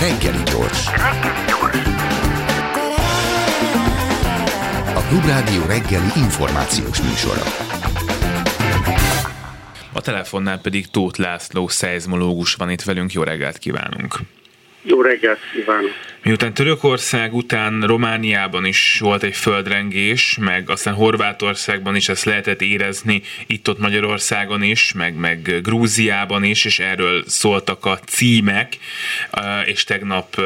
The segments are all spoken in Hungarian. Reggeli gyors. A Klubrádió reggeli információs műsora. A telefonnál pedig Tóth László szeizmológus van itt velünk. Jó reggelt kívánunk! Jó reggelt kívánok! Miután Törökország után Romániában is volt egy földrengés, meg aztán Horvátországban is ezt lehetett érezni, itt-ott Magyarországon is, meg Grúziában is, és erről szóltak a címek, és tegnap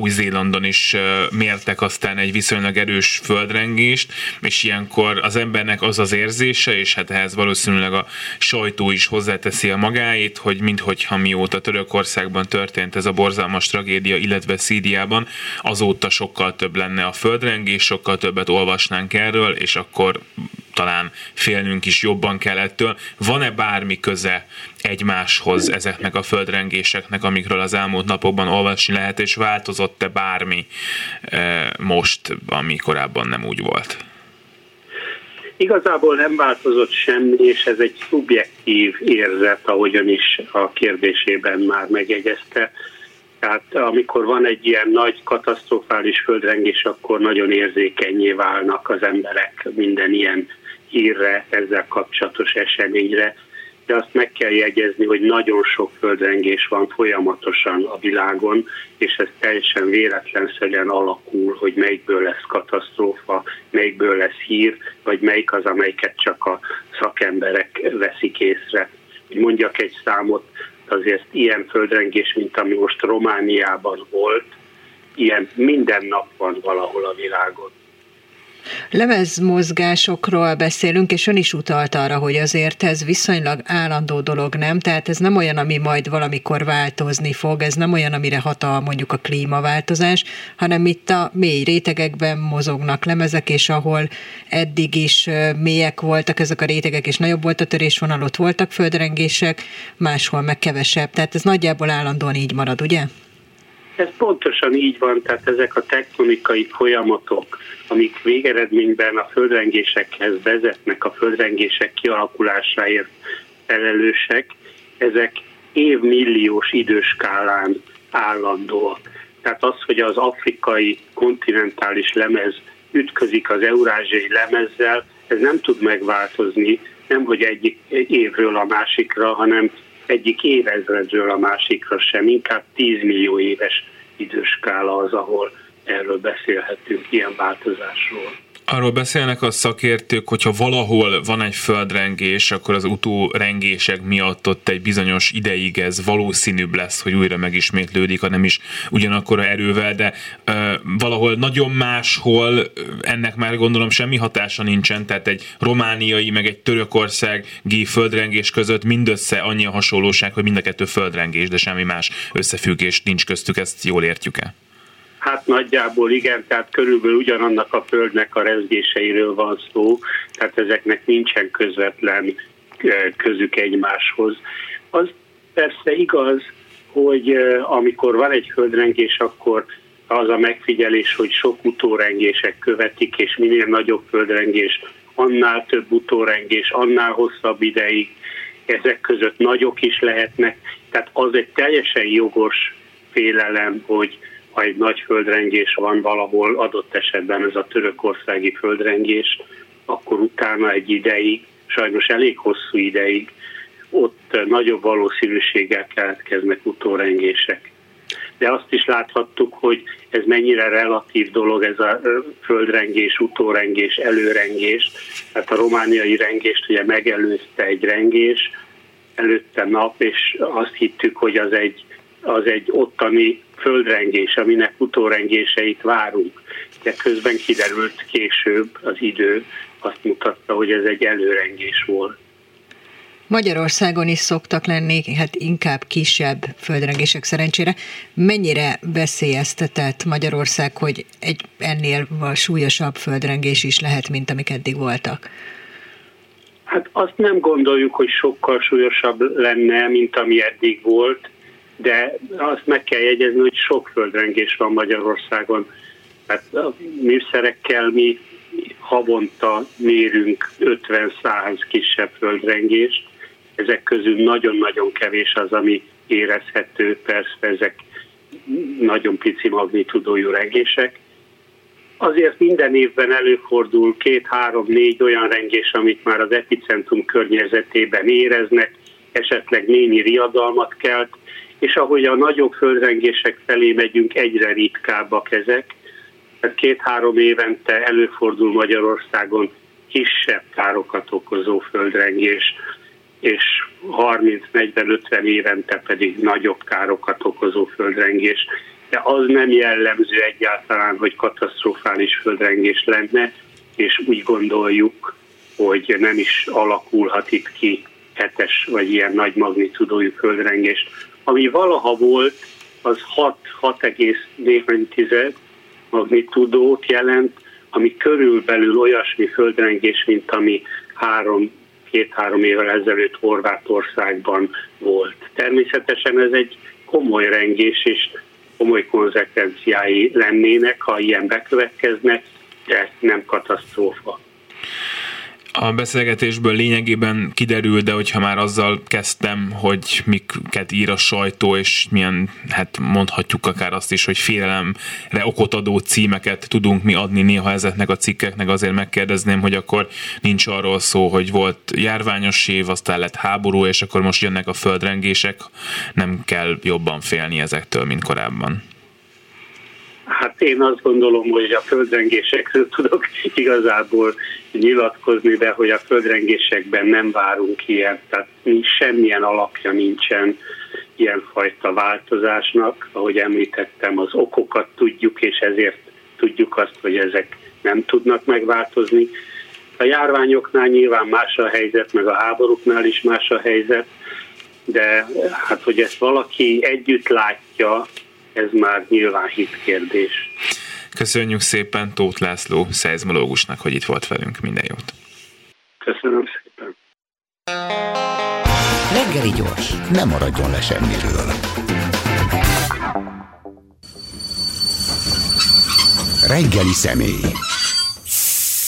Új-Zélandon is mértek aztán egy viszonylag erős földrengést, és ilyenkor az embernek az az érzése, és hát ehhez valószínűleg a sajtó is hozzáteszi a magáét, hogy minthogyha mióta Törökországban történt ez a borzalmas tragédia, illetve Szíriában, azóta sokkal több lenne a földrengés, sokkal többet olvasnánk erről, és akkor talán félnünk is jobban kell ettől. Van-e bármi köze egymáshoz ezeknek a földrengéseknek, amikről az elmúlt napokban olvasni lehet, és változott-e bármi most, ami korábban nem úgy volt? Igazából nem változott semmi, és ez egy szubjektív érzet, ahogyan is a kérdésében már megjegyezte. Tehát amikor van egy ilyen nagy, katasztrofális földrengés, akkor nagyon érzékennyé válnak az emberek minden ilyen hírre, ezzel kapcsolatos eseményre. De azt meg kell jegyezni, hogy nagyon sok földrengés van folyamatosan a világon, és ez teljesen véletlenszerűen alakul, hogy melyikből lesz katasztrófa, melyikből lesz hír, vagy melyik az, amelyiket csak a szakemberek veszik észre. Hogy mondjak egy számot, azért ilyen földrengés, mint ami most Romániában volt, ilyen minden nap van valahol a világon. Lemezmozgásokról beszélünk, és ön is utalt arra, hogy azért ez viszonylag állandó dolog, nem? Tehát ez nem olyan, ami majd valamikor változni fog, ez nem olyan, amire hat a, mondjuk a klímaváltozás, hanem itt a mély rétegekben mozognak lemezek, és ahol eddig is mélyek voltak ezek a rétegek, és nagyobb volt a törésvonal, ott voltak földrengések, máshol meg kevesebb. Tehát ez nagyjából állandóan így marad, ugye? Ez pontosan így van, tehát ezek a tektonikai folyamatok, amik végeredményben a földrengésekhez vezetnek, a földrengések kialakulásáért felelősek, ezek évmilliós időskálán állandóak. Tehát az, hogy az afrikai kontinentális lemez ütközik az eurázsiai lemezzel, ez nem tud megváltozni, nemhogy egyik évről a másikra, hanem egyik évezredről a másikra sem, inkább 10 millió éves időskála az, ahol erről beszélhetünk, ilyen változásról. Arról beszélnek a szakértők, hogyha valahol van egy földrengés, akkor az utórengések miatt ott egy bizonyos ideig ez valószínűbb lesz, hogy újra megismétlődik, hanem is ugyanakkora erővel, de valahol nagyon máshol ennek már gondolom semmi hatása nincsen, tehát egy romániai meg egy törökországi földrengés között mindössze annyi a hasonlóság, hogy mind a kettő földrengés, de semmi más összefüggés nincs köztük, ezt jól értjük-e? Hát nagyjából igen, tehát körülbelül ugyanannak a földnek a rezgéseiről van szó, tehát ezeknek nincsen közvetlen közük egymáshoz. Az persze igaz, hogy amikor van egy földrengés, akkor az a megfigyelés, hogy sok utórengések követik, és minél nagyobb földrengés, annál több utórengés, annál hosszabb ideig, ezek között nagyok is lehetnek, tehát az egy teljesen jogos félelem, hogy ha egy nagy földrengés van valahol, adott esetben ez a törökországi földrengés, akkor utána egy ideig, sajnos elég hosszú ideig, ott nagyobb valószínűséggel keletkeznek utórengések. De azt is láthattuk, hogy ez mennyire relatív dolog, ez a földrengés, utórengés, előrengés. Hát a romániai rengést ugye megelőzte egy rengés, előtte nap, és azt hittük, hogy az egy ottani földrengés, aminek utórengéseit várunk, de közben kiderült később az idő, azt mutatta, hogy ez egy előrengés volt. Magyarországon is szoktak lenni, hát inkább kisebb földrengések szerencsére. Mennyire veszélyeztetett Magyarország, hogy egy ennél súlyosabb földrengés is lehet, mint amik eddig voltak? Hát azt nem gondoljuk, hogy sokkal súlyosabb lenne, mint ami eddig volt, de azt meg kell jegyezni, hogy sok földrengés van Magyarországon. Hát a műszerekkel mi havonta mérünk 50-100 kisebb földrengést. Ezek közül nagyon-nagyon kevés az, ami érezhető, persze ezek nagyon pici magnitudójú rengések. Azért minden évben előfordul 2, 3, 4 olyan rengés, amit már az epicentrum környezetében éreznek, esetleg némi riadalmat kelt, és ahogy a nagyobb földrengések felé megyünk, egyre ritkábbak ezek. Tehát 2-3 évente előfordul Magyarországon kisebb károkat okozó földrengés, és 30-40-50 évente pedig nagyobb károkat okozó földrengés. De az nem jellemző egyáltalán, hogy katasztrofális földrengés lenne, és úgy gondoljuk, hogy nem is alakulhat itt ki 7-es vagy ilyen nagy magnitudójú földrengés. Ami valaha volt, az 6,4 magnitudót jelent, ami körülbelül olyasmi földrengés, mint ami 2-3 évvel ezelőtt Horvátországban volt. Természetesen ez egy komoly rengés, és komoly konzekvenciái lennének, ha ilyen bekövetkeznek, de nem katasztrófa. A beszélgetésből lényegében kiderül, de hogyha már azzal kezdtem, hogy miket ír a sajtó, és milyen, hát mondhatjuk akár azt is, hogy félelemre okot adó címeket tudunk mi adni néha ezeknek a cikkeknek, azért megkérdezném, hogy akkor nincs arról szó, hogy volt járványos év, aztán lett háború, és akkor most jönnek a földrengések, nem kell jobban félni ezektől, mint korábban. Hát én azt gondolom, hogy a földrengésekről tudok igazából nyilatkozni, de hogy a földrengésekben nem várunk ilyen, tehát semmilyen alapja nincsen ilyenfajta változásnak. Ahogy említettem, az okokat tudjuk, és ezért tudjuk azt, hogy ezek nem tudnak megváltozni. A járványoknál nyilván más a helyzet, meg a háborúknál is más a helyzet, de hát hogy ezt valaki együtt látja, ez már nyilván hitkérdés. Köszönjük szépen Tóth László szeizmológusnak, hogy itt volt velünk. Minden jót. Köszönöm szépen. Reggeli gyors. Nem maradjon le semmiről. Reggeli személy.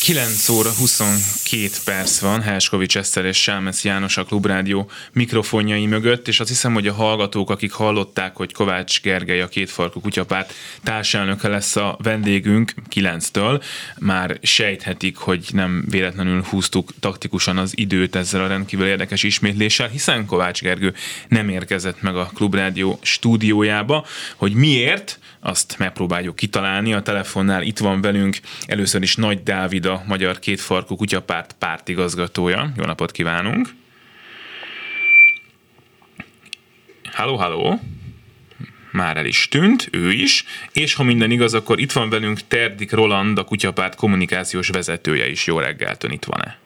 9:22 van, Herskovics Eszter és Selmeci János a Klubrádió mikrofonjai mögött, és azt hiszem, hogy a hallgatók, akik hallották, hogy Kovács Gergely, a Kétfarkú Kutyapárt társelnöke lesz a vendégünk 9-től, már sejthetik, hogy nem véletlenül húztuk taktikusan az időt ezzel a rendkívül érdekes ismétléssel, hiszen Kovács Gergő nem érkezett meg a Klubrádió stúdiójába, hogy miért, azt megpróbáljuk kitalálni. A telefonnál itt van velünk először is Nagy Dávid, a Magyar Kétfarkú Kutyapárt pártigazgatója. Jó napot kívánunk! Halló, halló! Már el is tűnt, ő is, és ha minden igaz, akkor itt van velünk Terdik Roland, a Kutyapárt kommunikációs vezetője is. Jó reggelt, ön itt van-e?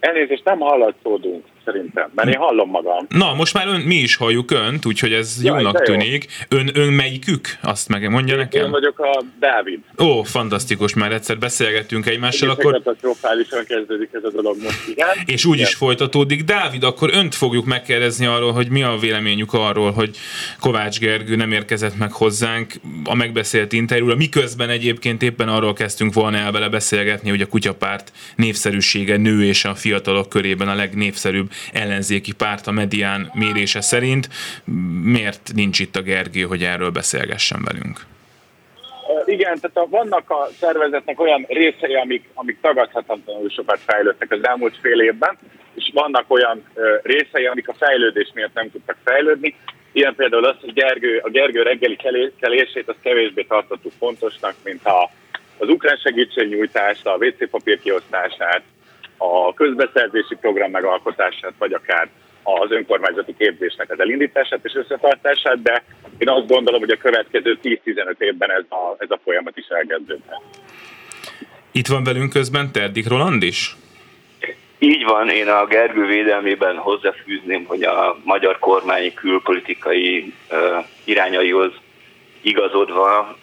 Elnézést, nem hallatszódunk szerintem, mert én hallom magam. Na, most már mi is halljuk önt, úgyhogy ez jónak tűnik. Jó. Ön melyikük? Azt megmondja nekem? Én vagyok a Dávid. Ó, fantasztikus, már egyszer beszélgettünk egymással. Akkor... katasztrofálisan kezdődik ez a dolog most, igen. És úgy is folytatódik. Dávid, akkor önt fogjuk megkérdezni arról, hogy mi a véleményük arról, hogy Kovács Gergő nem érkezett meg hozzánk a megbeszélt interjúra, miközben egyébként éppen arról kezdtünk volna el vele beszélgetni, hogy a Kutyapárt népszerűsége nő, és a fiatalok körében a legnépszerűbb ellenzéki párt a medián mérése szerint. Miért nincs itt a Gergő, hogy erről beszélgessen velünk? Igen, tehát vannak a szervezetnek olyan részei, amik tagadhatatlanul sokat fejlődtek az elmúlt fél évben, és vannak olyan részei, amik a fejlődés miatt nem tudtak fejlődni. Ilyen például az, hogy a Gergő reggeli kelését azt kevésbé tartottuk fontosnak, mint az ukrán segítségnyújtást, a WC papír kiosztását, a közbeszerzési program megalkotását, vagy akár az önkormányzati képzésnek az elindítását és összetartását, de én azt gondolom, hogy a következő 10-15 évben ez a folyamat is elkezdődhet. Itt van velünk közben Terdik Roland is? Így van, én a Gergő védelmében hozzáfűzném, hogy a magyar kormány külpolitikai irányaihoz igazodva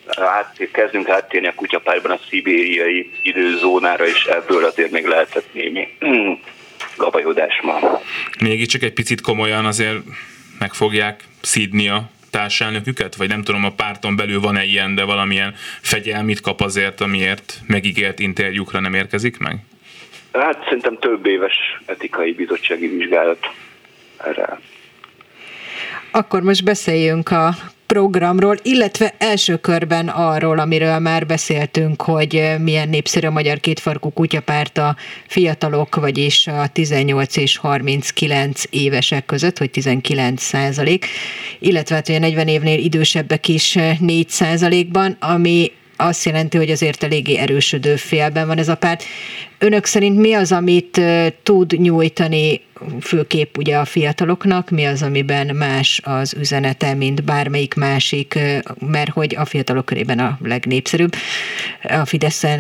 kezdünk áttérni a Kutyapártban a szibériai időzónára, és ebből azért még lehetett némi gabajodás ma. Mégiscsak egy picit komolyan azért meg fogják szídni a társelnöküket? Vagy nem tudom, a párton belül van-e ilyen, de valamilyen fegyelmit kap azért, amiért megígért interjúkra nem érkezik meg? Hát szerintem több éves etikai bizottsági vizsgálat erre. Akkor most beszéljünk a programról, illetve első körben arról, amiről már beszéltünk, hogy milyen népszerű a Magyar Kétfarkú Kutyapárt a fiatalok, vagyis a 18 és 39 évesek között, hogy 19%, illetve hát, hogy a 40 évnél idősebbek is 4%-ban, ami azt jelenti, hogy azért eléggé erősödő félben van ez a párt. Önök szerint mi az, amit tud nyújtani főképp ugye a fiataloknak, mi az, amiben más az üzenete, mint bármelyik másik, mert hogy a fiatalok körében a legnépszerűbb a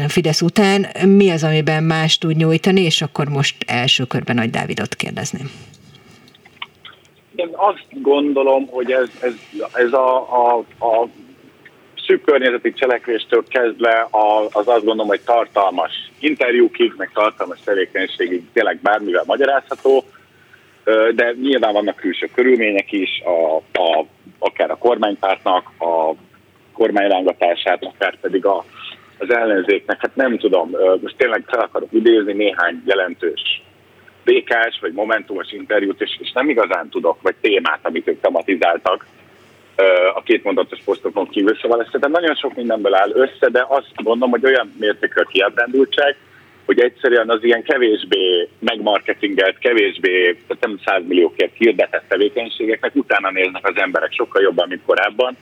Fidesz után, mi az, amiben más tud nyújtani, és akkor most első körben Nagy Dávidot kérdezném. Én azt gondolom, hogy ez a szűk környezeti cselekvéstől kezdve az azt gondolom, hogy tartalmas interjúkig, meg tartalmas tevékenységig tényleg bármivel magyarázható, de nyilván vannak külső körülmények is, akár a kormánypártnak, a kormányrángatását, akár pedig az ellenzéknek. Hát nem tudom, most tényleg fel akarok idézni néhány jelentős DK-s vagy momentumos interjút, és nem igazán tudok, vagy témát, amit ők tematizáltak, a két mondatos posztokon kívül, szóval ez szerintem nagyon sok mindenből áll össze, de azt gondolom, hogy olyan mértékű a kiábrándultság, hogy egyszerűen az ilyen kevésbé megmarketingelt, kevésbé, tehát nem 100 milliókért hirdetett tevékenységeknek utána néznek az emberek sokkal jobban, mint korábban,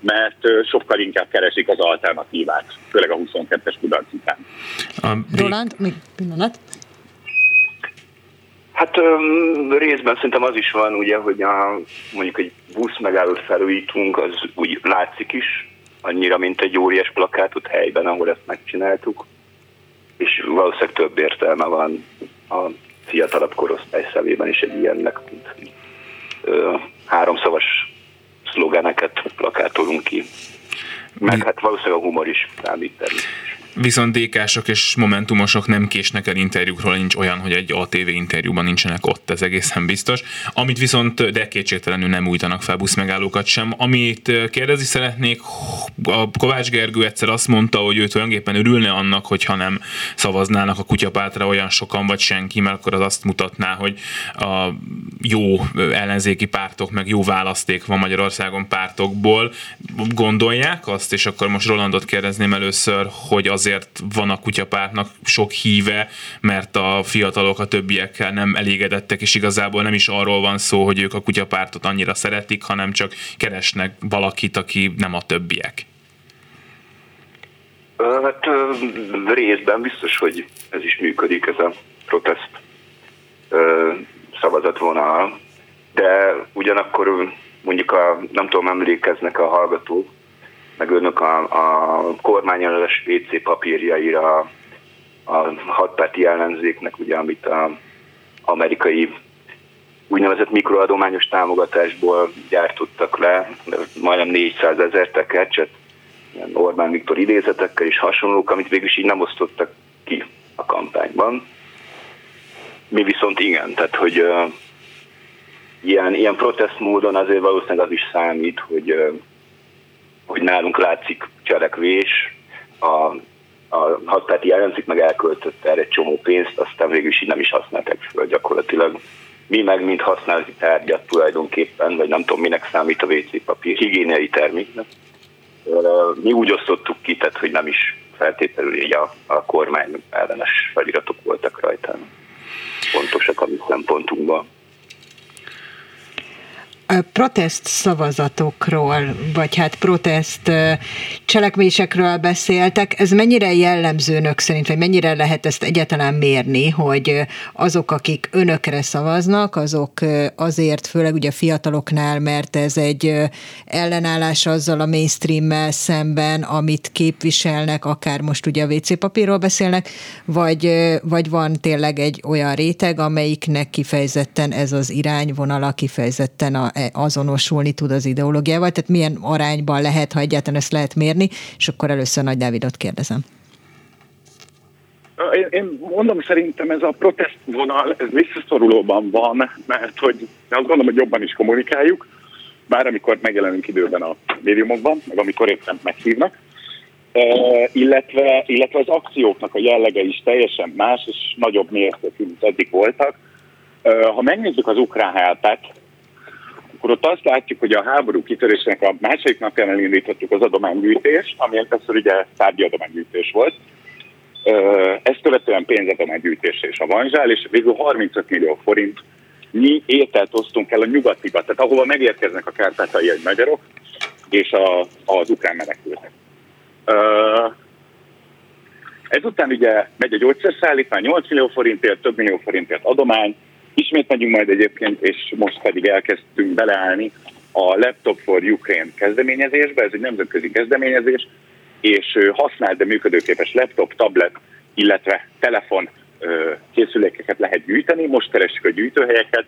mert sokkal inkább keresik az alternatívát, főleg a 22-es kudarc után. Roland, még pillanat. Hát részben szerintem az is van, ugye, hogy mondjuk egy buszmegálló felújítunk, az úgy látszik is, annyira, mint egy óriás plakát ott helyben, ahol ezt megcsináltuk, és valószínűleg több értelme van a fiatalabb korosztály szemében is egy ilyennek, mint háromszavas szlogeneket plakátolunk ki. Meg hát valószínűleg a humor is számít. Viszont DK-sok és momentumosok nem késnek el interjúkról, nincs olyan, hogy egy ATV interjúban nincsenek ott, ez egészen biztos. Amit viszont, de kétségtelenül nem újtanak fel buszmegállókat sem. Amit kérdezni szeretnék, a Kovács Gergő egyszer azt mondta, hogy ő tulajdonképpen örülne annak, hogyha nem szavaznának a Kutyapártra olyan sokan vagy senki, mert akkor az azt mutatná, hogy a jó ellenzéki pártok, meg jó választék van Magyarországon pártokból. Gondolják azt, és akkor most Rolandot kérdezném először, hogy az azért van a Kutyapártnak sok híve, mert a fiatalok a többiekkel nem elégedettek, és igazából nem is arról van szó, hogy ők a Kutyapártot annyira szeretik, hanem csak keresnek valakit, aki nem a többiek. Hát részben biztos, hogy ez is működik, ez a protest szavazatvonal, de ugyanakkor mondjuk emlékeznek a hallgatók, meg önök a kormányellenes WC papírjaira a hatpárti ellenzéknek, ugye, amit az amerikai úgynevezett mikroadományos támogatásból gyártottak le, majdnem 400 000 tekercset, Orbán Viktor idézetekkel és hasonlók, amit végülis így nem osztottak ki a kampányban. Mi viszont igen, tehát hogy ilyen protest módon azért valószínűleg az is számít, hogy nálunk látszik cselekvés, a hatpárti ellenzék meg elköltött erre egy csomó pénzt, aztán végül is így nem is használták föl gyakorlatilag. Mi meg mint használati tárgyat tulajdonképpen, vagy nem tudom minek számít a WC papír, higiéniai terméknek. Mi úgy osztottuk ki, tehát, hogy nem is feltétlenül így a kormány ellenes feliratok voltak rajta. Pontosak a mi szempontunkban. Protest szavazatokról, vagy hát protest cselekvésekről beszéltek. Ez mennyire jellemző önök szerint, vagy mennyire lehet ezt egyáltalán mérni, hogy azok, akik önökre szavaznak, azok azért, főleg ugye a fiataloknál, mert ez egy ellenállás azzal a mainstreammel szemben, amit képviselnek, akár most ugye a WC papírról beszélnek, vagy van tényleg egy olyan réteg, amelyiknek kifejezetten ez az irányvonala, kifejezetten azonosulni tud az ideológiával, tehát milyen arányban lehet, ha egyáltalán ezt lehet mérni, és akkor először Nagy Dávidot kérdezem. Én mondom, szerintem ez a protestvonal ez visszaszorulóban van, mert hogy azt gondolom, hogy jobban is kommunikáljuk, bár amikor megjelenünk időben a médiumokban, meg amikor éppen meghívnak, illetve az akcióknak a jellege is teljesen más, és nagyobb mértékű, mint eddig voltak. Ha megnézzük az ukrán helyzetet, akkor ott azt látjuk, hogy a háború kitörésnek a második napján elindítottuk az adománygyűjtést, ami először ugye tárgyi adománygyűjtés volt. Ezt követően pénzadománygyűjtés és avanzsál, és végül 35 millió forint mi ételt osztunk el a nyugatiba, tehát ahova megérkeznek a kárpátai magyarok és az ukrán menekültek. Ezután ugye megy a gyógyszerszállítmány 8 millió forintért, több millió forintért adomány, ismét megyünk majd egyébként, és most pedig elkezdtünk beleállni a Laptop for Ukraine kezdeményezésbe, ez egy nemzetközi kezdeményezés, és használt, de működőképes laptop, tablet, illetve telefon készülékeket lehet gyűjteni, most keressük a gyűjtőhelyeket,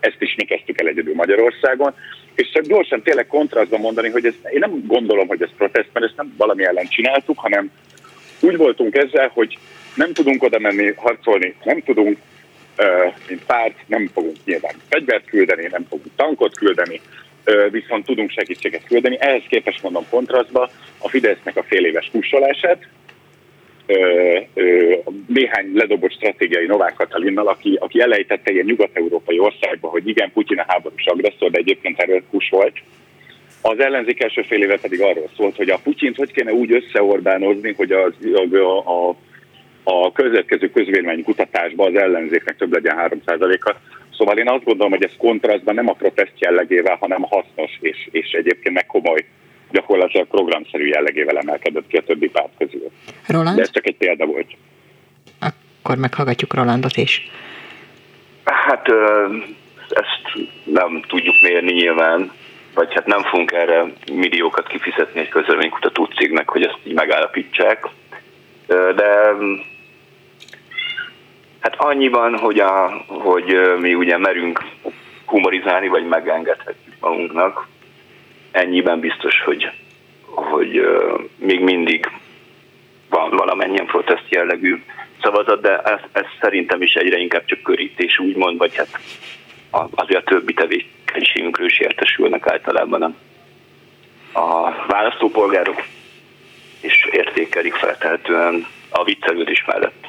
ezt is mi kezdtük el egyedül Magyarországon, és csak gyorsan tényleg kontrasztba mondani, hogy ezt, én nem gondolom, hogy ez protest, mert ezt nem valami ellen csináltuk, hanem úgy voltunk ezzel, hogy nem tudunk oda menni, harcolni, nem tudunk, mint párt, nem fogunk nyilván fegyvert küldeni, nem fogunk tankot küldeni, viszont tudunk segítséget küldeni. Ehhez képest mondom kontrasztba a Fidesznek a fél éves kussolását, néhány ledobott stratégiai Novák Katalinnal, aki elejtette ilyen nyugat-európai országba, hogy igen, Putyin a háborús agresszor, de egyébként erről kus volt. Az ellenzék első fél éve pedig arról szólt, hogy a Putyint hogy kéne úgy összeorbánozni, hogy a következő közvéleménykutatásban az ellenzéknek több legyen 3%-a. Szóval én azt gondolom, hogy ez kontrasztban nem a protest jellegével, hanem hasznos és egyébként meg komoly, gyakorlatilag programszerű jellegével emelkedett ki a többi párt közül. Roland? De ez csak egy példa volt. Akkor meghallgatjuk Rolandot is. Hát ezt nem tudjuk mérni nyilván, vagy hát nem fogunk erre milliókat kifizetni egy közvéleménykutató cégnek, hogy ezt így megállapítsák. De hát annyiban, hogy mi ugye merünk humorizálni, vagy megengedhetjük magunknak, ennyiben biztos, hogy még mindig van valamennyien protest jellegű szavazat, de ez szerintem is egyre inkább csak körítés, úgymond, vagy hát azért a többi tevékenységünkről is értesülnek általában a választópolgárok, és értékelik feltehetően a viccelődés mellett.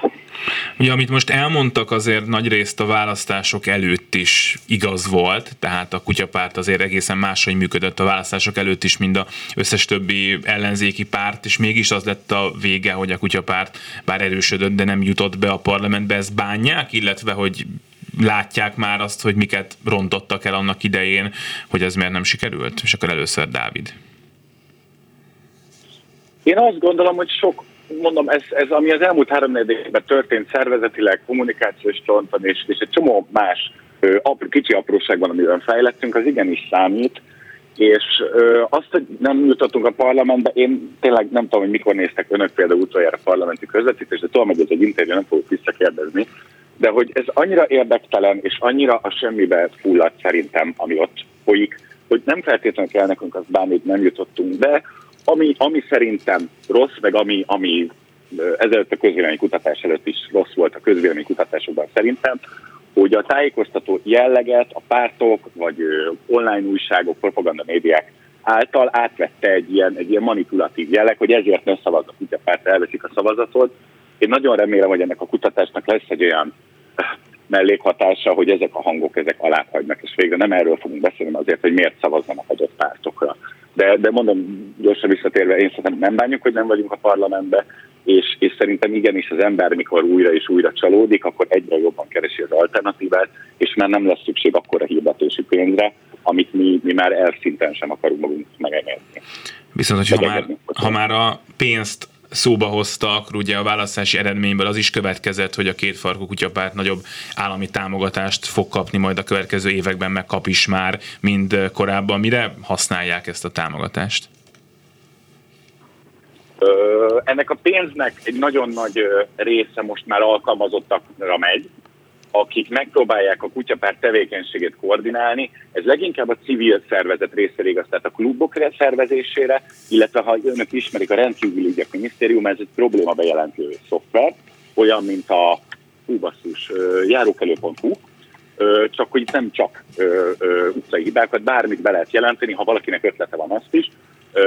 Ugye, amit most elmondtak, azért nagyrészt a választások előtt is igaz volt, tehát a kutyapárt azért egészen máshogy működött a választások előtt is, mint az összes többi ellenzéki párt, és mégis az lett a vége, hogy a kutyapárt bár erősödött, de nem jutott be a parlamentbe, ezt bánják, illetve hogy látják már azt, hogy miket rontottak el annak idején, hogy ez miért nem sikerült? És akkor először Dávid. Én azt gondolom, hogy sok, mondom, ez ami az elmúlt 3-4 évben történt szervezetileg, kommunikációs fronton, és egy csomó más kicsi apróságban, amiben fejlettünk, az igenis számít, és azt, hogy nem jutottunk a parlamentbe, én tényleg nem tudom, hogy mikor néztek önök például utoljára parlamenti közvetítést, de tudom, hogy ez egy interjú, nem fogok visszakérdezni, de hogy ez annyira érdektelen, és annyira a semmibe fulladt szerintem, ami ott folyik, hogy nem feltétlenül kell nekünk azt bánni, nem jutottunk be. Ami szerintem rossz, meg ami ezelőtt a közvéleménykutatás előtt is rossz volt a közvéleménykutatásokban szerintem, hogy a tájékoztató jelleget a pártok, vagy online újságok, propaganda médiák által átvette egy ilyen manipulatív jelleg, hogy ezért nem szavaznak, hogy a párt elveszik a szavazatot. Én nagyon remélem, hogy ennek a kutatásnak lesz egy olyan mellékhatása, hogy ezek a hangok ezek alábbhagynak, és végre nem erről fogunk beszélni azért, hogy miért szavazzanak adott pártokra. De mondom, gyorsan visszatérve, én szerintem nem bánjuk, hogy nem vagyunk a parlamentben, és szerintem igenis az ember, mikor újra és újra csalódik, akkor egyre jobban keresi az alternatívát, és már nem lesz szükség akkora hirdetési pénzre, amit mi már elszinten sem akarunk magunk megemelni. Viszont, hogy ha már a pénzt szóba hoztak, ugye a választási eredményből az is következett, hogy a Kétfarkú Kutyapárt nagyobb állami támogatást fog kapni majd a következő években, meg kap is már, mint korábban. Mire használják ezt a támogatást? Ennek a pénznek egy nagyon nagy része most már alkalmazottakra megy, akik megpróbálják a kutyapárt tevékenységét koordinálni, ez leginkább a civil szervezet részére igaz, tehát a klubok szervezésére, illetve ha önök ismerik a rendkívüli ügyek minisztérium, ez egy problémabejelentő szoftver, olyan, mint a basszus, járókelő.hu, csak hogy itt nem csak utcai hibákat, bármit be lehet jelenteni, ha valakinek ötlete van, azt is.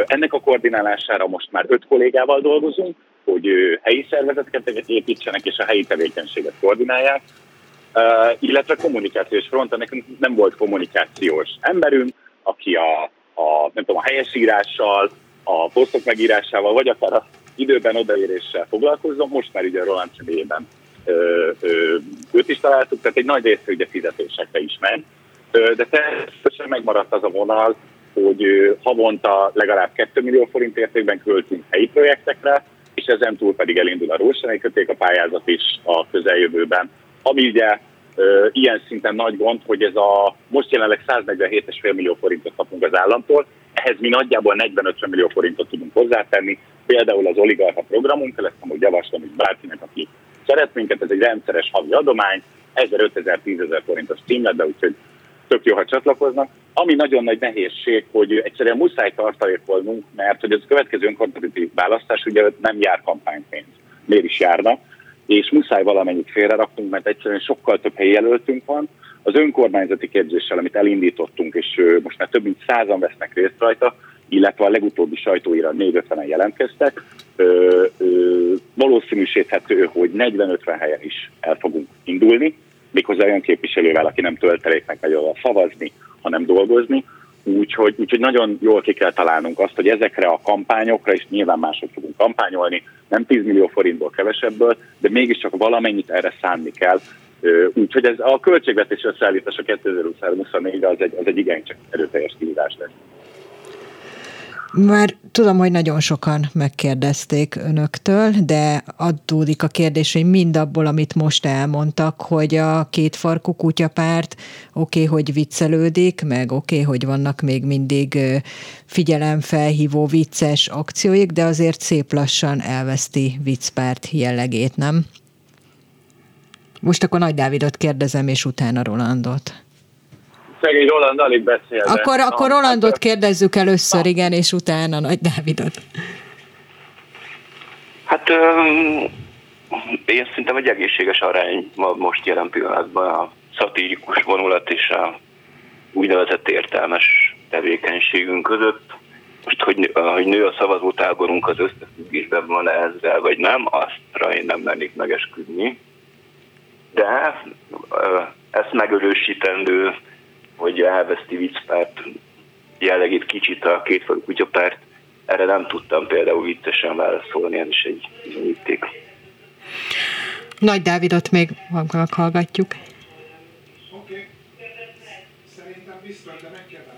Ennek a koordinálására most már 5 kollégával dolgozunk, hogy helyi szervezeteket építsenek és a helyi tevékenységet koordinálják, illetve kommunikációs fronton, nekünk nem volt kommunikációs emberünk, aki a helyesírással, a posztok megírásával, vagy akár az időben odaéréssel foglalkozzon, most már ugye a Roland személyében őt is találtuk, tehát egy nagy része ugye fizetésekre is ment, de természetesen megmaradt az a vonal, hogy havonta legalább 2 millió forint értékben költünk helyi projektekre, és ezen túl pedig elindul a rózsanaiköték, a pályázat is a közeljövőben. Ami ugye ilyen szinten nagy gond, hogy ez a most jelenleg 147,5 millió forintot kapunk az államtól, ehhez mi nagyjából 40-50 millió forintot tudunk hozzátenni, például az oligarcha programunkkal, ezt amúgy javaslom is bárkinek, aki szeret minket, ez egy rendszeres havi adomány, 1500-10 000 forintos címletbe, úgyhogy tök jó, ha csatlakoznak. Ami nagyon nagy nehézség, hogy egyszerűen muszáj tartalékolnunk, mert hogy az következő önkormányzati választás ugye nem jár kampánypénz, miért is járna, és muszáj valamennyit félreraknunk, mert egyszerűen sokkal több helyi jelöltünk van. Az önkormányzati képzéssel, amit elindítottunk, és most már több mint 100-an vesznek részt rajta, illetve a legutóbbi sajtóira 450-en jelentkeztek, valószínűsíthető, hogy 40-50 helyen is el fogunk indulni, méghozzá olyan képviselővel, aki nem tölteléknek megy oda szavazni, hanem dolgozni. Úgyhogy nagyon jól ki kell találnunk azt, hogy ezekre a kampányokra, és nyilván máshogy fogunk kampányolni, nem 10 millió forintból kevesebből, de mégiscsak valamennyit erre szánni kell. Úgyhogy ez a költségvetés összeállítása 2024-re az egy igencsak erőteljes kihívás lesz. Már tudom, hogy nagyon sokan megkérdezték önöktől, de adódik a kérdés, hogy mind abból, amit most elmondtak, hogy a kétfarkú kutyapárt oké, hogy viccelődik, meg oké, hogy vannak még mindig figyelemfelhívó vicces akcióik, de azért szép lassan elveszti viccpárt jellegét, nem? Most akkor Nagy Dávidot kérdezem, és utána Rolandot. Szegény Roland alig beszél. Akkor Rolandot kérdezzük először, igen, és utána Nagy Dávidot. Hát én szerintem egy egészséges arány most jelen pillanatban a szatirikus vonulat és a úgynevezett értelmes tevékenységünk között. Most, hogy nő a szavazótáborunk, az összefüggésben van ezzel, vagy nem, aztra én nem lennék megesküdni. De ezt megerősítendő, hogy elveszti viccpárt jellegét kicsit a kétfarkú kutyapárt, erre nem tudtam például viccesen válaszolni, ez is egy bizonyíték. Nagy Dávidot még hallgatjuk. Oké. Szerintem biztos, de megkérdem.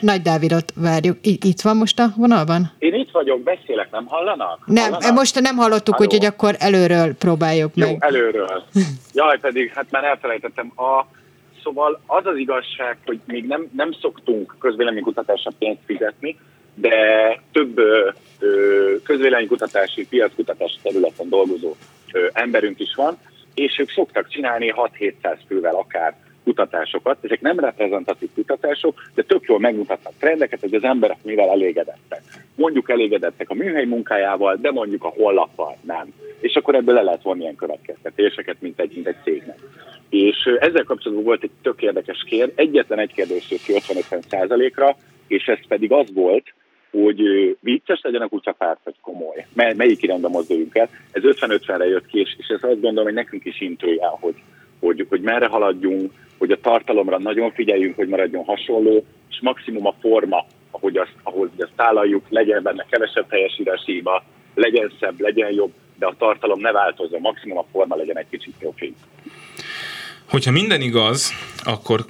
Nagy Dávidot várjuk. Itt van most a vonalban? Én itt vagyok, beszélek, nem hallanak? Nem, most nem hallottuk, úgyhogy akkor előről próbáljuk meg. Jó, előről. Jaj, pedig, hát már elfelejtettem. Szóval az az igazság, hogy még nem szoktunk közvéleménykutatásra pénzt fizetni, de több közvéleménykutatási, piackutatási területen dolgozó emberünk is van, és ők szoktak csinálni 6-700 fővel akár kutatásokat, ezek nem reprezentatív kutatások, de tök jól megmutatnak trendeket, hogy az emberek mivel elégedettek. Mondjuk elégedettek a műhely munkájával, de mondjuk a honlappal nem. És akkor ebből le lehet vonni ilyen következtetéseket, mint egy cégnek. És ezzel kapcsolatban volt egy tök érdekes kérdés, egyetlen egy kérdés jött ki 50-50%-ra, és ez pedig az volt, hogy vicces legyen a kutyapárt, vagy komoly. Melyik irányba mozduljunk el? Ez 50-50-re jött ki, és ez azt gondolom, hogy nekünk is intőjel, hogy merre haladjunk, hogy a tartalomra nagyon figyeljünk, hogy maradjon hasonló, és maximum a forma, ahogy azt tálaljuk, legyen benne kevesebb helyesírási hiba, legyen szebb, legyen jobb, de a tartalom ne változzon, maximum a forma legyen egy kicsit profi. Hogyha minden igaz, akkor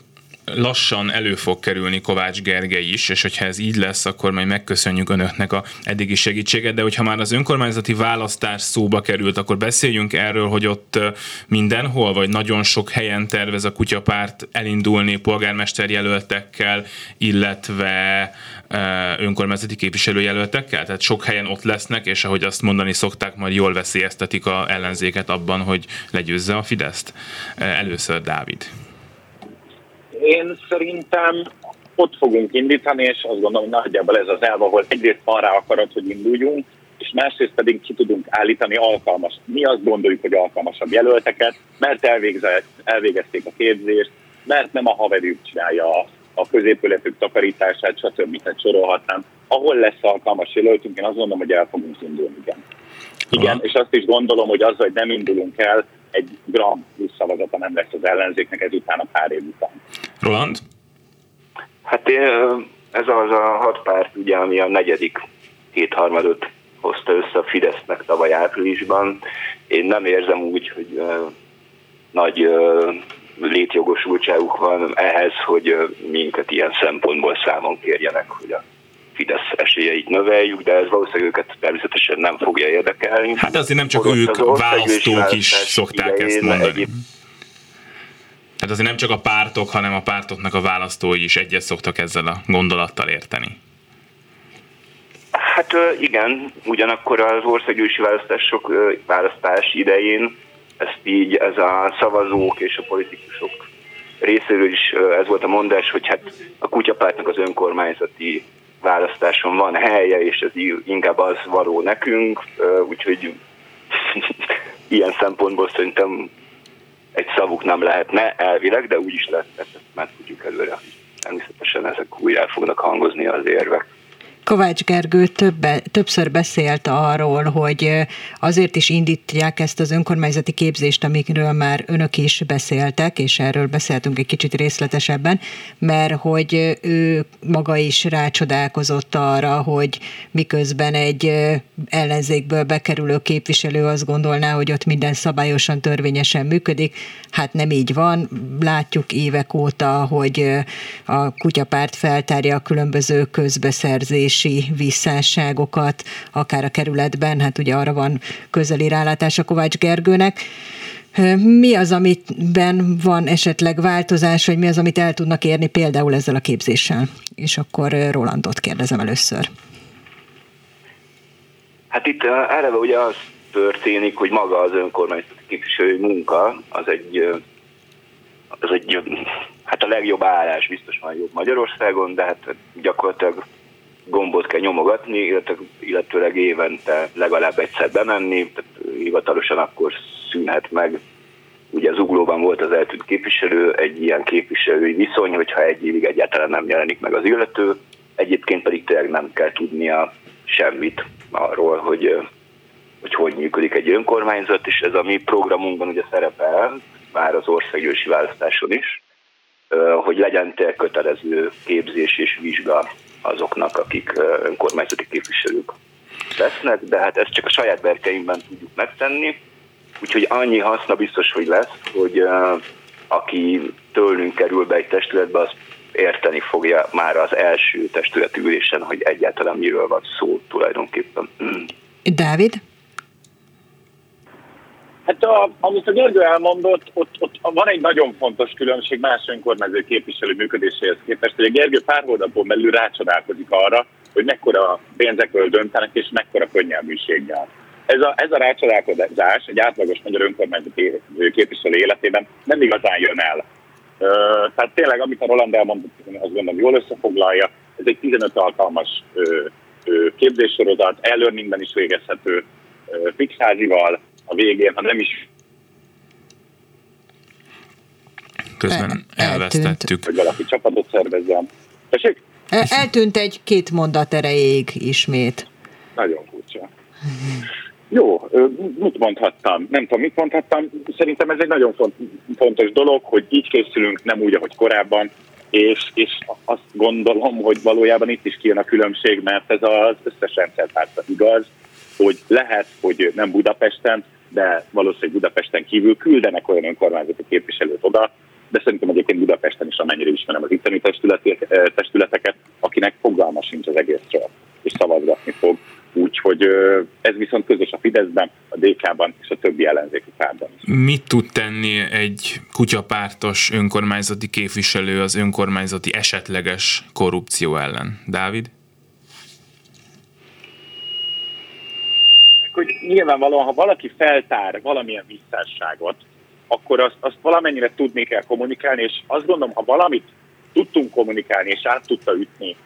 lassan elő fog kerülni Kovács Gergely is, és hogyha ez így lesz, akkor majd megköszönjük önöknek a eddigi segítséget, de hogyha már az önkormányzati választás szóba került, akkor beszéljünk erről, hogy ott mindenhol, vagy nagyon sok helyen tervez a kutyapárt elindulni polgármesterjelöltekkel, illetve önkormányzati képviselőjelöltekkel, tehát sok helyen ott lesznek, és ahogy azt mondani szokták, majd jól veszélyeztetik az ellenzéket abban, hogy legyőzze a Fideszt. Először Dávid. Én szerintem ott fogunk indítani, és azt gondolom, hogy nagyjából ez az elv, ahol egyrészt van rá akarat, hogy induljunk, és másrészt pedig ki tudunk állítani alkalmas. Mi azt gondoljuk, hogy alkalmasabb jelölteket, mert elvégezték a képzést, mert nem a haverjuk csinálja a középületük takarítását, stb. Tehát sorolhatnám. Ahol lesz alkalmas jelöltünk, én azt gondolom, hogy el fogunk indulni. Igen, és azt is gondolom, hogy azzal, hogy nem indulunk el, egy gram plusz szavazata nem lesz az ellenzéknek ezután a pár év után. Roland? Hát ez az a hat párt, ugye, ami a negyedik kétharmadot hozta össze a Fidesznek tavaly áprilisban. Én nem érzem úgy, hogy nagy létjogosultságuk van ehhez, hogy minket ilyen szempontból számon kérjenek, hogy a Fidesz esélyeit növeljük, de ez valószínűleg őket természetesen nem fogja érdekelni. Hát azért nem csak ők, választók is szokták ezt mondani. Hát azért nem csak a pártok, hanem a pártoknak a választói is egyet szoktak ezzel a gondolattal érteni. Hát igen, ugyanakkor az országgyűlési választás idején ezt így ez a szavazók és a politikusok részéről is ez volt a mondás, hogy hát a kutyapártnak az önkormányzati választáson van helye, és ez inkább az való nekünk, úgyhogy ilyen szempontból szerintem egy szavuk nem lehetne elvileg, de úgy is lehetne, ezt már tudjuk előre. Természetesen ezek újra fognak hangozni az érvek. Kovács Gergő többször beszélt arról, hogy azért is indítják ezt az önkormányzati képzést, amikről már önök is beszéltek, és erről beszéltünk egy kicsit részletesebben, mert hogy ő maga is rácsodálkozott arra, hogy miközben egy ellenzékből bekerülő képviselő azt gondolná, hogy ott minden szabályosan, törvényesen működik. Hát nem így van. Látjuk évek óta, hogy a kutyapárt feltárja a különböző közbeszerzés visszásságokat, akár a kerületben, hát ugye arra van közeli rálátása Kovács Gergőnek. Mi az, amiben van esetleg változás, vagy mi az, amit el tudnak érni például ezzel a képzéssel? És akkor Rolandot kérdezem először. Hát itt eleve ugye az történik, hogy maga az önkormányzati képviselői munka az egy hát a legjobb állás, biztos van jobb Magyarországon, de hát gyakorlatilag gombot kell nyomogatni, illetőleg évente legalább egyszer bemenni, tehát hivatalosan akkor szűnhet meg. Ugye az Zuglóban volt az eltűnt képviselő, egy ilyen képviselői viszony, hogyha egy évig egyáltalán nem jelenik meg az illető, egyébként pedig tényleg nem kell tudnia semmit arról, hogy működik egy önkormányzat, és ez a mi programunkban ugye szerepel, már az országgyűlési választáson is, hogy legyen tényleg kötelező képzés és vizsga azoknak, akik önkormányzati képviselők lesznek, de hát ezt csak a saját berkeimben tudjuk megtenni, úgyhogy annyi haszna biztos, hogy lesz, hogy aki tőlünk kerül be egy testületbe, az érteni fogja már az első testületi ülésen, hogy egyáltalán miről van szó tulajdonképpen. Dávid? Hát amit a Gergő elmondott, ott van egy nagyon fontos különbség más önkormányzati képviselő működéséhez képest, hogy a Gergő pár hónapon belül rácsodálkozik arra, hogy mekkora pénzekről döntenek és mekkora könnyelműséggel. Ez a rácsodálkozás egy átlagos magyar önkormányzati képviselő életében nem igazán jön el. Tehát tényleg, amit a Roland elmondott, azt gondolom jól összefoglalja, ez egy 15 alkalmas képzéssorozat, e-learningben is végezhető fixházival, a végén, ha nem is... Közben elvesztettük. Hogy valaki csapatot szervezzen. Tessék? Eltűnt egy-két mondat erejéig ismét. Nagyon furcsa. Jó, mit mondhattam? Nem tudom, mit mondhattam. Szerintem ez egy nagyon fontos dolog, hogy így készülünk, nem úgy, ahogy korábban, és azt gondolom, hogy valójában itt is kijön a különbség, mert ez az összes rendszerpártra igaz, hogy lehet, hogy nem Budapesten, de valószínűleg Budapesten kívül küldenek olyan önkormányzati képviselőt oda, de szerintem egyébként Budapesten is, amennyire ismerem az itteni testületeket, akinek fogalma sincs az egészről, és szavazgatni fog. Úgyhogy ez viszont közös a Fideszben, a DK-ban és a többi ellenzéki pártban is. Mit tud tenni egy kutyapártos önkormányzati képviselő az önkormányzati esetleges korrupció ellen? Dávid? Hogy nyilvánvalóan, ha valaki feltár valamilyen visszásságot, akkor azt valamennyire tudni kell kommunikálni, és azt gondolom, ha valamit tudtunk kommunikálni, és át tudta ütni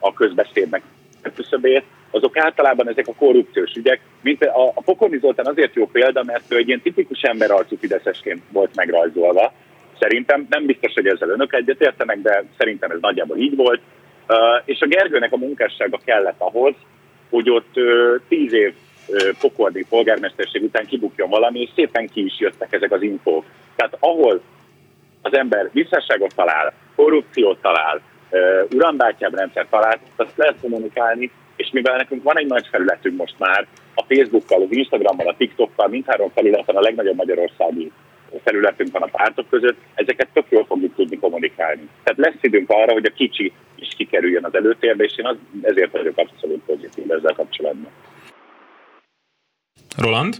a közbeszédnek a küszöbét, azok általában ezek a korrupciós ügyek, mint a Pokorni Zoltán azért jó példa, mert ő egy ilyen tipikus emberarcú fideszesként volt megrajzolva. Szerintem nem biztos, hogy ezzel önök egyet értenek, de szerintem ez nagyjából így volt. És a Gergőnek a munkássága kellett ahhoz, hogy ott 10 év Pokorni polgármesterség után kibukjon valami, és szépen ki is jöttek ezek az infók. Tehát ahol az ember visszasságot talál, korrupciót talál, urambátyább rendszer talált, azt lehet kommunikálni, és mivel nekünk van egy nagy felületünk most már, a Facebookkal, az Instagrammal, a TikTokkal, mindhárom felületen a legnagyobb magyarországi felületünk van a pártok között, ezeket tök jól fogjuk tudni kommunikálni. Tehát lesz időnk arra, hogy a kicsi is kikerüljön az előtérbe, és én ezért vagyok abszolút pozitív ezzel kapcsolatban. Roland?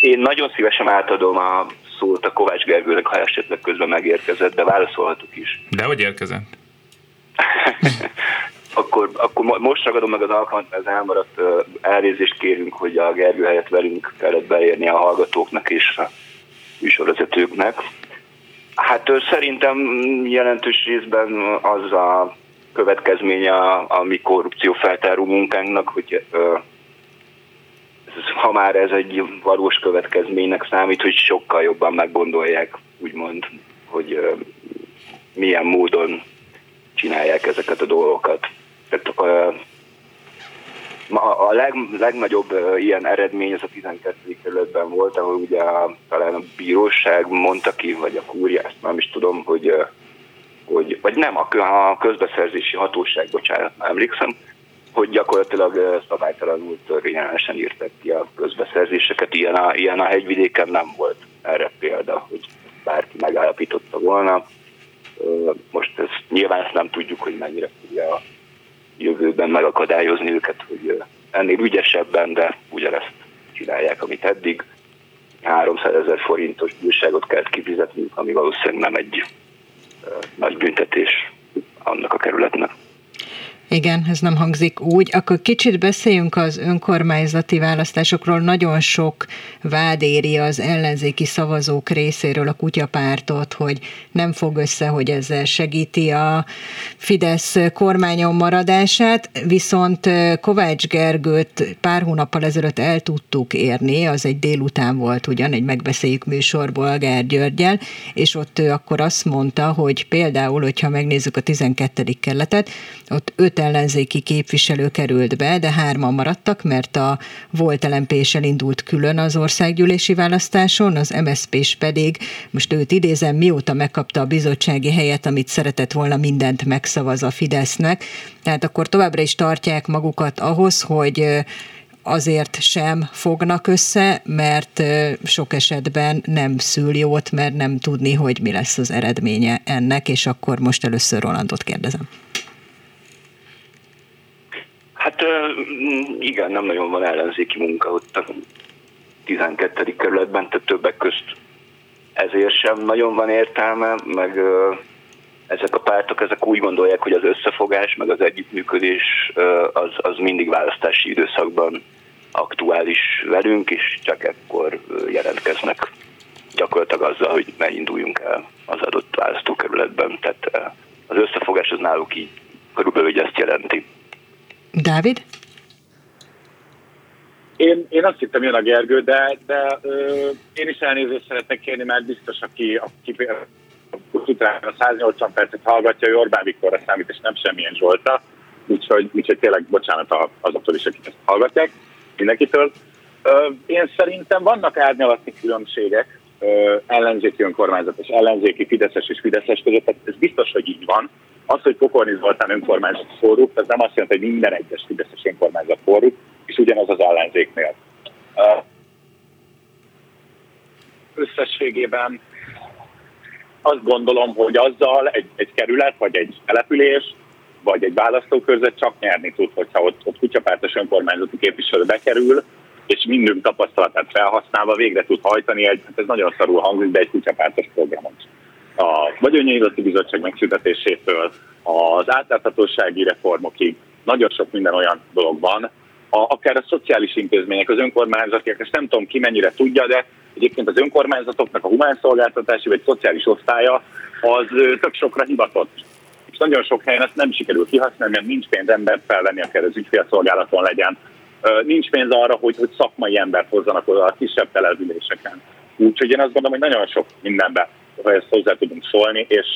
Én nagyon szívesen átadom a szót a Kovács Gergőnek, ha esetleg közben megérkezett, de válaszolhatok is. De hogy érkezett? Akkor most ragadom meg az alkalmat, mert az elmaradt elnézést kérünk, hogy a Gergő helyett velünk kellett beérni a hallgatóknak és a műsorvezetőknek. Hát szerintem jelentős részben az a következménye a mi korrupciófeltáró munkánknak, hogy ha már ez egy valós következménynek számít, hogy sokkal jobban meggondolják, úgymond, hogy milyen módon csinálják ezeket a dolgokat. Tehát a legnagyobb ilyen eredmény az a 12. kerületben volt, ahol ugye talán a bíróság mondta ki, vagy a kúria, ezt már is tudom, hogy vagy nem, a közbeszerzési hatóság, bocsánat, már emlékszem, hogy gyakorlatilag szabálytalanul törvényellenesen írták ki a közbeszerzéseket. Ilyen a hegyvidéken nem volt erre példa, hogy bárki megállapította volna. Most nyilván ezt nem tudjuk, hogy mennyire tudja a jövőben megakadályozni őket, hogy ennél ügyesebben, de ugyanezt csinálják, amit eddig. 300 000 forintos bírságot kell kifizetni, ami valószínűleg nem egy nagy büntetés annak a kerületnek. Igen, ez nem hangzik úgy. Akkor kicsit beszéljünk az önkormányzati választásokról. Nagyon sok vád éri az ellenzéki szavazók részéről a kutyapártot, hogy nem fog össze, hogy ezzel segíti a Fidesz kormányon maradását, viszont Kovács Gergőt pár hónappal ezelőtt el tudtuk érni, az egy délután volt ugyan, egy Megbeszéljük műsorból Gár Györgyel, és ott ő akkor azt mondta, hogy például, hogyha megnézzük a 12. kerületet, ott 5 ellenzéki képviselő került be, de 3-an maradtak, mert a volt LMP-s elindult külön az országgyűlési választáson, az MSZP-s pedig, most őt idézem, mióta megkapta a bizottsági helyet, amit szeretett volna, mindent megszavaz a Fidesznek. Tehát akkor továbbra is tartják magukat ahhoz, hogy azért sem fognak össze, mert sok esetben nem szül jót, mert nem tudni, hogy mi lesz az eredménye ennek, és akkor most először Rolandot kérdezem. Hát igen, nem nagyon van ellenzéki munka ott a 12. kerületben, tehát többek közt ezért sem nagyon van értelme, meg ezek a pártok, ezek úgy gondolják, hogy az összefogás, meg az együttműködés az mindig választási időszakban aktuális velünk, és csak ekkor jelentkeznek gyakorlatilag azzal, hogy meginduljunk el az adott választókerületben. Tehát az összefogás az náluk így körülbelül ezt jelenti. Dávid? Én azt hittem, jön a Gergő, de én is elnézést szeretnék kérni, mert biztos, aki utána 180 percet hallgatja, ő Orbán Viktorra számít, és nem semmilyen Zsolta, úgyhogy tényleg bocsánat azoktól is, akik ezt hallgatják, mindenkitől. Én szerintem vannak árnyalatni különbségek ellenzéki önkormányzat és ellenzéki, fideszes és fideszes között, tehát ez biztos, hogy így van. Az, hogy Pokorni Zoltán önkormányzat korrupt, ez nem azt jelenti, hogy minden egyes fideszes önkormányzat korrupt, és ugyanaz az ellenzéknél. Összességében azt gondolom, hogy azzal egy kerület, vagy egy település, vagy egy választókörzet csak nyerni tud, hogyha ott kutyapártos önkormányzati képviselő bekerül, és mindünk tapasztalatát felhasználva végre tud hajtani ez nagyon szarul hangzik, de egy kutyapártos programot. A Vagyonnyilvánzati Bizottság megszüntetésétől az átláthatósági reformokig nagyon sok minden olyan dolog van, akár a szociális intézmények, az önkormányzatok, ezt nem tudom ki mennyire tudja, de egyébként az önkormányzatoknak a humánszolgáltatási vagy szociális osztálya az tök sokra hivatott. És nagyon sok helyen ezt nem sikerül kihasználni, mert nincs pénz embert felvenni, akár az ügyfélszolgálaton legyen. Nincs pénz arra, hogy szakmai embert hozzanak oda a kisebb településeken. Úgyhogy én azt gondolom, hogy nagyon sok mindenben ezt hozzá tudunk szólni, és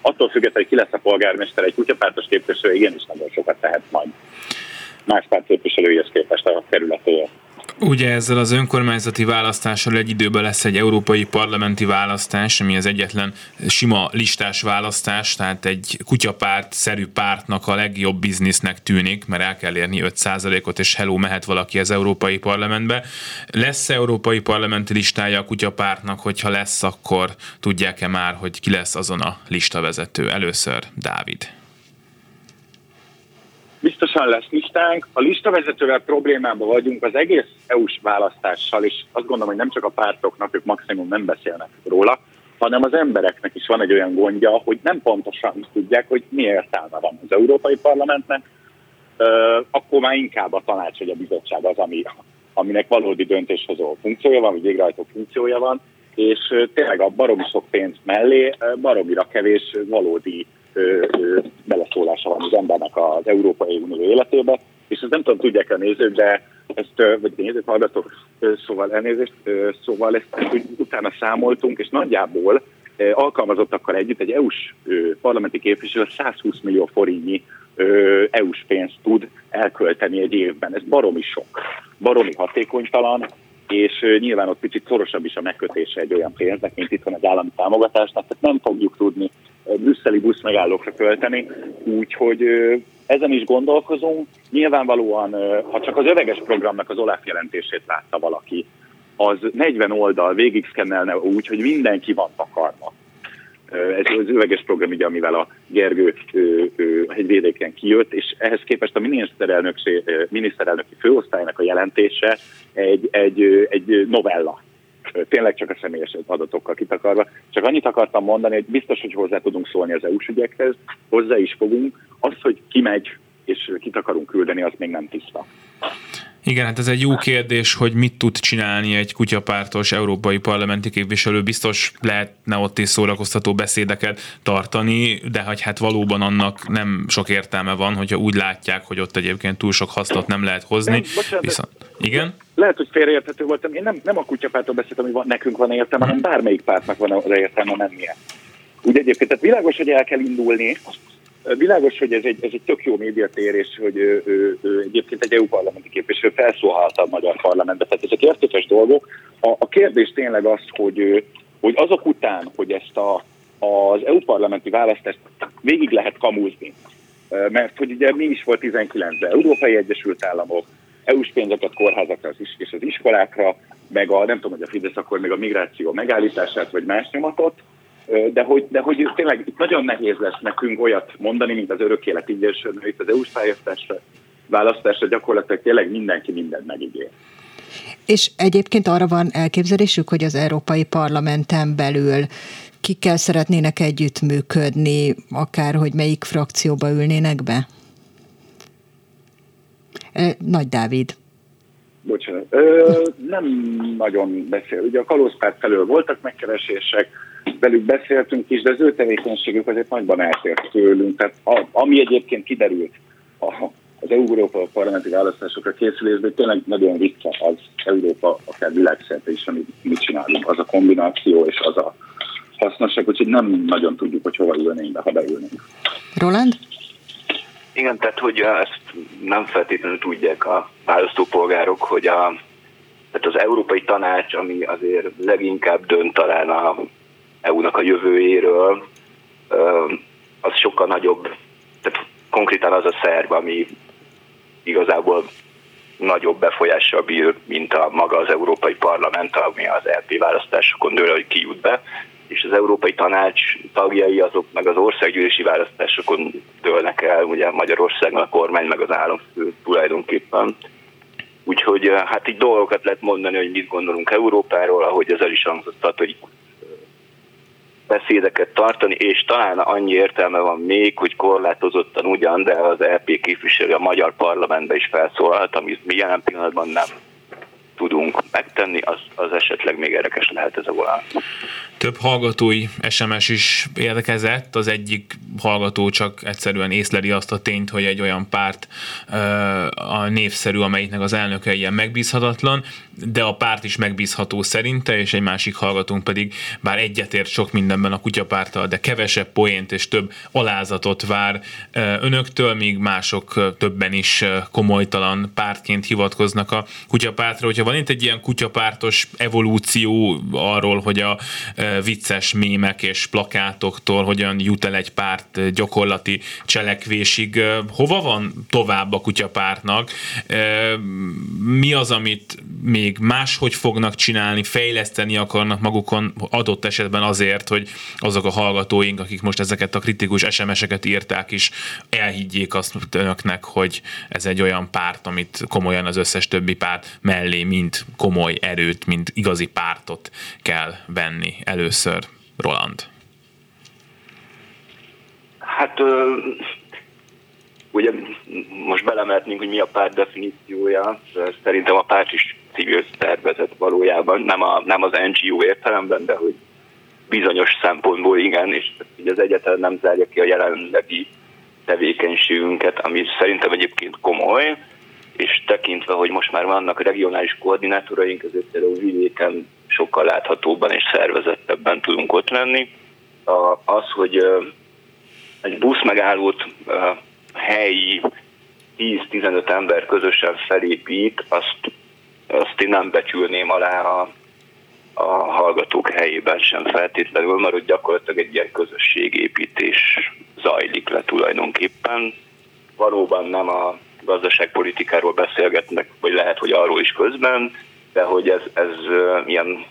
attól függetlenül, hogy ki lesz a polgármester, egy kutyapártos képviselő igenis nagyon sokat tehet majd. más párt képviselőihez képest a területéhez. Ugye ezzel az önkormányzati választással egy időben lesz egy európai parlamenti választás, ami az egyetlen sima listás választás, tehát egy kutyapárt-szerű pártnak a legjobb biznisznek tűnik, mert el kell érni 5%-ot, és hello, mehet valaki az európai parlamentbe. Lesz európai parlamenti listája a kutyapártnak, hogyha lesz, akkor tudják-e már, hogy ki lesz azon a listavezető? Először Dávid. Biztosan lesz listánk. A listavezetővel problémában vagyunk az egész EU-s választással, és azt gondolom, hogy nem csak a pártoknak, ők maximum nem beszélnek róla, hanem az embereknek is van egy olyan gondja, hogy nem pontosan tudják, hogy mi értelme van az Európai Parlamentnek, akkor már inkább a tanács vagy a bizottság az, aminek valódi döntéshozó funkciója van, vagy végrehajtó funkciója van, és tényleg a baromi sok pénz mellé baromira kevés valódi beleszólása van az embernek az Európai Unió életébe, és ezt nem tudom, tudják-e nézők, de ezt, vagy nézők, hallgatok, szóval elnézést, szóval ezt utána számoltunk, és nagyjából alkalmazottakkal együtt egy EU-s parlamenti képviselő 120 millió forintnyi EU-s pénzt tud elkölteni egy évben. Ez baromi sok, baromi hatékonytalan, és nyilván ott picit szorosabb is a megkötése egy olyan pénznek, mint itthon az állami támogatásnak, tehát nem fogjuk tudni brüsszeli buszmegállókra költeni, úgyhogy ezen is gondolkozunk. Nyilvánvalóan, ha csak az öveges programnak az OLAF jelentését látta valaki, az 40 oldal végig szkennelne úgy, hogy mindenki van takarva. Ez az öveges program, ugye, amivel a Gergő a hegyvidéken kijött, és ehhez képest a miniszterelnöki főosztálynak a jelentése egy novella. Tényleg csak a személyes adatokkal kitakarva. Csak annyit akartam mondani, hogy biztos, hogy hozzá tudunk szólni az EU-s ügyekhez, hozzá is fogunk. Az, hogy ki megy és kit akarunk küldeni, az még nem tiszta. Igen, hát ez egy jó kérdés, hogy mit tud csinálni egy kutyapártos európai parlamenti képviselő. Biztos lehetne ott is szórakoztató beszédeket tartani, de hogy hát valóban annak nem sok értelme van, hogyha úgy látják, hogy ott egyébként túl sok hasznot nem lehet hozni. Bocsánat, viszont... Igen? Lehet, hogy félreérthető voltam. Én nem a kutyapártól beszéltem, hogy nekünk van értelme, hanem bármelyik pártnak van az értelme mennie. Úgy egyébként, tehát világos, hogy el kell indulni. Világos, hogy ez egy tök jó médiatér, és hogy egyébként egy EU-parlamenti képviselő felszólalta a magyar parlamentbe. Tehát ezek értékes dolgok. A kérdés tényleg az, hogy azok után, hogy ezt az EU-parlamenti választást végig lehet kamúzni, mert hogy ugye mi is volt 19-ben, Európai Egyesült Államok, EU-s pénzeket kórházakra és az iskolákra, meg nem tudom, hogy a Fidesz akkor még a migráció megállítását, vagy más nyomatot, de hogy tényleg itt nagyon nehéz lesz nekünk olyat mondani, mint az örök élet ingyen, itt az EU-s választásra gyakorlatilag tényleg mindenki mindent megígér. És egyébként arra van elképzelésük, hogy az Európai Parlamenten belül kikkel szeretnének együttműködni, akár hogy melyik frakcióba ülnének be? Nagy Dávid. Bocsánat. Nem nagyon beszél. Ugye a Kalózpár felől voltak megkeresések, velük beszéltünk is, de az ő tevékenységük azért nagyban eltért tőlünk. Tehát ami egyébként kiderült az Európa parlamenti választásokra készülésben, tényleg nagyon ritka az Európa, akár világszerte is, amit mi csinálunk. Az a kombináció és az a hasznosság, úgyhogy nem nagyon tudjuk, hogy hova ülnénk, de ha beülnénk. Roland? Igen, tehát hogy ezt nem feltétlenül tudják a választópolgárok, hogy tehát az Európai Tanács, ami azért leginkább dönt talán a EU-nak a jövőjéről, az sokkal nagyobb, tehát konkrétan az a szerv, ami igazából nagyobb befolyással bír, mint a maga az Európai Parlament, ami az EP választásokon dől, hogy ki jut be, és az Európai Tanács tagjai azok meg az országgyűlési választásokon dőlnek el, ugye Magyarországon a kormány meg az államfő tulajdonképpen. Úgyhogy hát így dolgokat lehet mondani, hogy mit gondolunk Európáról, ahogy ez el is hangzott, hogy beszédeket tartani, és talán annyi értelme van még, hogy korlátozottan ugyan, de az EP képviselő a magyar parlamentben is felszólalt, amit mi jelen pillanatban nem tudunk megtenni, az esetleg még érdekes lehet ez a volán. Több hallgatói SMS is érkezett, az egyik hallgató csak egyszerűen észleli azt a tényt, hogy egy olyan párt a névszerű, amelyiknek az elnöke ilyen megbízhatatlan, de a párt is megbízható szerinte, és egy másik hallgatónk pedig bár egyetért sok mindenben a kutyapárttal, de kevesebb poént és több alázatot vár önöktől, míg mások többen is komolytalan pártként hivatkoznak a kutyapártra. Hogyha van itt egy ilyen kutyapártos evolúció arról, hogy a vicces mémek és plakátoktól hogyan jut el egy párt gyakorlati cselekvésig, hova van tovább a kutyapártnak, mi az, amit még máshogy fognak csinálni, fejleszteni akarnak magukon adott esetben azért, hogy azok a hallgatóink, akik most ezeket a kritikus SMS-eket írták is, elhiggyék azt önöknek, hogy ez egy olyan párt, amit komolyan az összes többi párt mellé, mint komoly erőt, mint igazi pártot kell venni először. Roland. Hát ugye most belemehetnénk, hogy mi a párt definíciója, szerintem a párt is civil szervezet valójában, nem az NGO értelemben, de hogy bizonyos szempontból igen, és az egyetlen nem zárja ki a jelenlegi tevékenységünket, ami szerintem egyébként komoly, és tekintve, hogy most már vannak regionális koordinátoraink, ezért például vidéken sokkal láthatóbban és szervezettebben tudunk ott lenni. Az, hogy egy buszmegállót helyi 10-15 ember közösen felépít, azt én nem becsülném alá a hallgatók helyében sem feltétlenül, mert hogy gyakorlatilag egy ilyen közösségépítés zajlik le tulajdonképpen. Valóban nem a gazdaságpolitikáról beszélgetnek, vagy lehet, hogy arról is közben, de hogy ez ilyen,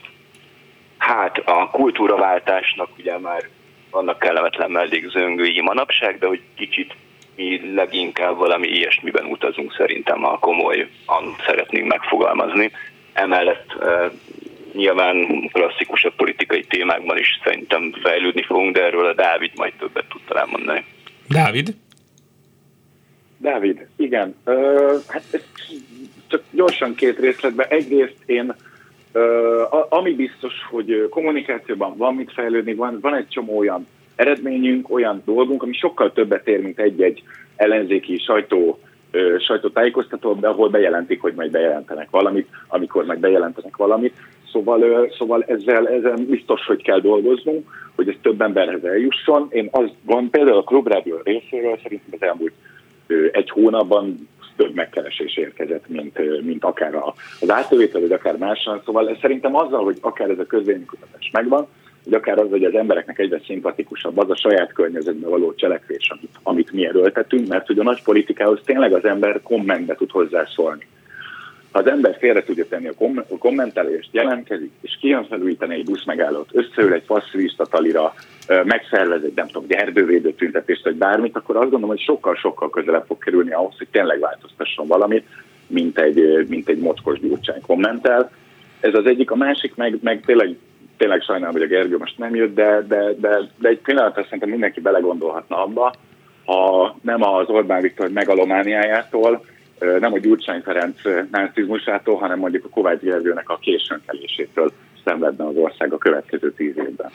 hát a kultúraváltásnak ugye már vannak kellemetlen mellékzöngői manapság, de hogy kicsit mi leginkább valami ilyesmiben utazunk szerintem, a komolyan szeretnénk megfogalmazni. Emellett nyilván klasszikusabb politikai témákban is szerintem fejlődni fogunk, de erről a Dávid majd többet tud talán mondani. Dávid, igen. Hát csak gyorsan két részletben. Egyrészt én, ami biztos, hogy kommunikációban van mit fejlődni, van egy csomó olyan eredményünk, olyan dolgunk, ami sokkal többet ér, mint egy-egy ellenzéki sajtótájékoztató, de ahol bejelentik, hogy majd bejelentenek valamit, amikor majd bejelentenek valamit. Szóval ezzel biztos, hogy kell dolgoznunk, hogy ez több emberhez eljusson. Én azt gondolom, például a Klubrádió részéről szerintem az elmúlt egy hónapban több megkeresés érkezett, mint akár az átvétel, vagy akár máson. Szóval szerintem azzal, hogy akár ez a közvéleménykutatás megvan, hogy akár az, hogy az embereknek egyre szimpatikusabb az a saját környezetben való cselekvés, amit mi erőltetünk, mert hogy a nagy politikához tényleg az ember kommentbe tud hozzászólni. Ha az ember félre tudja tenni a kommentelést, jelentkezik, és kijön felújítani egy buszmegállót, összeül egy passzivista talira, megszervez egy, nem tudom, erdővédő tüntetést, vagy bármit, akkor azt gondolom, hogy sokkal-sokkal közelebb fog kerülni ahhoz, hogy tényleg változtasson valamit, mint egy mocskos Gyurcsány kommentel. Ez az egyik, a másik, meg tényleg sajnálom, hogy a Gergő most nem jött, de egy pillanatra szerintem mindenki belegondolhatna abba, ha nem az Orbán Viktor megalomániájától, nem a Gyurcsány Ferenc narcizmusától, hanem mondjuk a Kovács Gergőnek a későnkelésétől szenvedne az ország a következő 10 évben.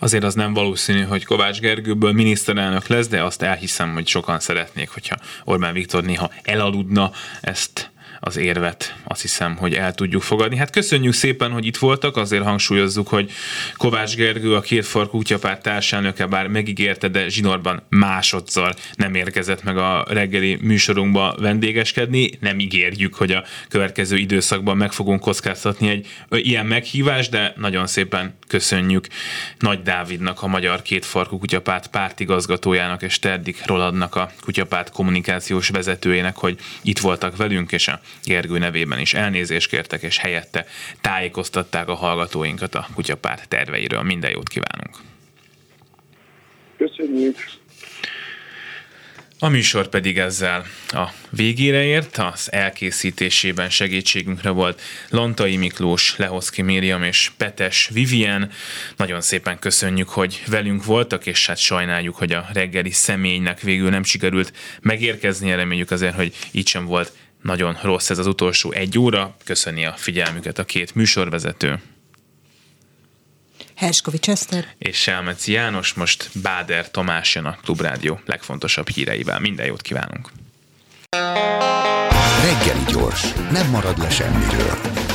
Azért az nem valószínű, hogy Kovács Gergőből miniszterelnök lesz, de azt elhiszem, hogy sokan szeretnék, hogyha Orbán Viktor néha elaludna ezt az érvet, azt hiszem, hogy el tudjuk fogadni. Hát köszönjük szépen, hogy itt voltak, azért hangsúlyozzuk, hogy Kovács Gergő, a Kétfarkú Kutyapárt társelnöke, bár megígérte, de zsinórban másodszor nem érkezett meg a reggeli műsorunkba vendégeskedni. Nem ígérjük, hogy a következő időszakban meg fogunk kockáztatni egy ilyen meghívást, de nagyon szépen köszönjük Nagy Dávidnak, a Magyar Kétfarkú Kutyapárt pártigazgatójának, és Terdik Rolandnak, a kutyapárt kommunikációs vezetőjének, hogy itt voltak velünk, és a Gergő nevében is elnézést kértek, és helyette tájékoztatták a hallgatóinkat a kutyapárt terveiről. Minden jót kívánunk! Köszönjük! A műsor pedig ezzel a végére ért, az elkészítésében segítségünkre volt Lantai Miklós, Lehoski Miriam és Petes Vivien. Nagyon szépen köszönjük, hogy velünk voltak, és hát sajnáljuk, hogy a reggeli személynek végül nem sikerült megérkeznie, reméljük azért, hogy így sem volt nagyon rossz ez az utolsó egy óra. Köszöni a figyelmüket a két műsorvezető. Herskovics Eszter és Selmeci János, most Báder Tamás jön a Klubrádió legfontosabb híreivel. Minden jót kívánunk! Reggeli gyors, nem marad le semmiről.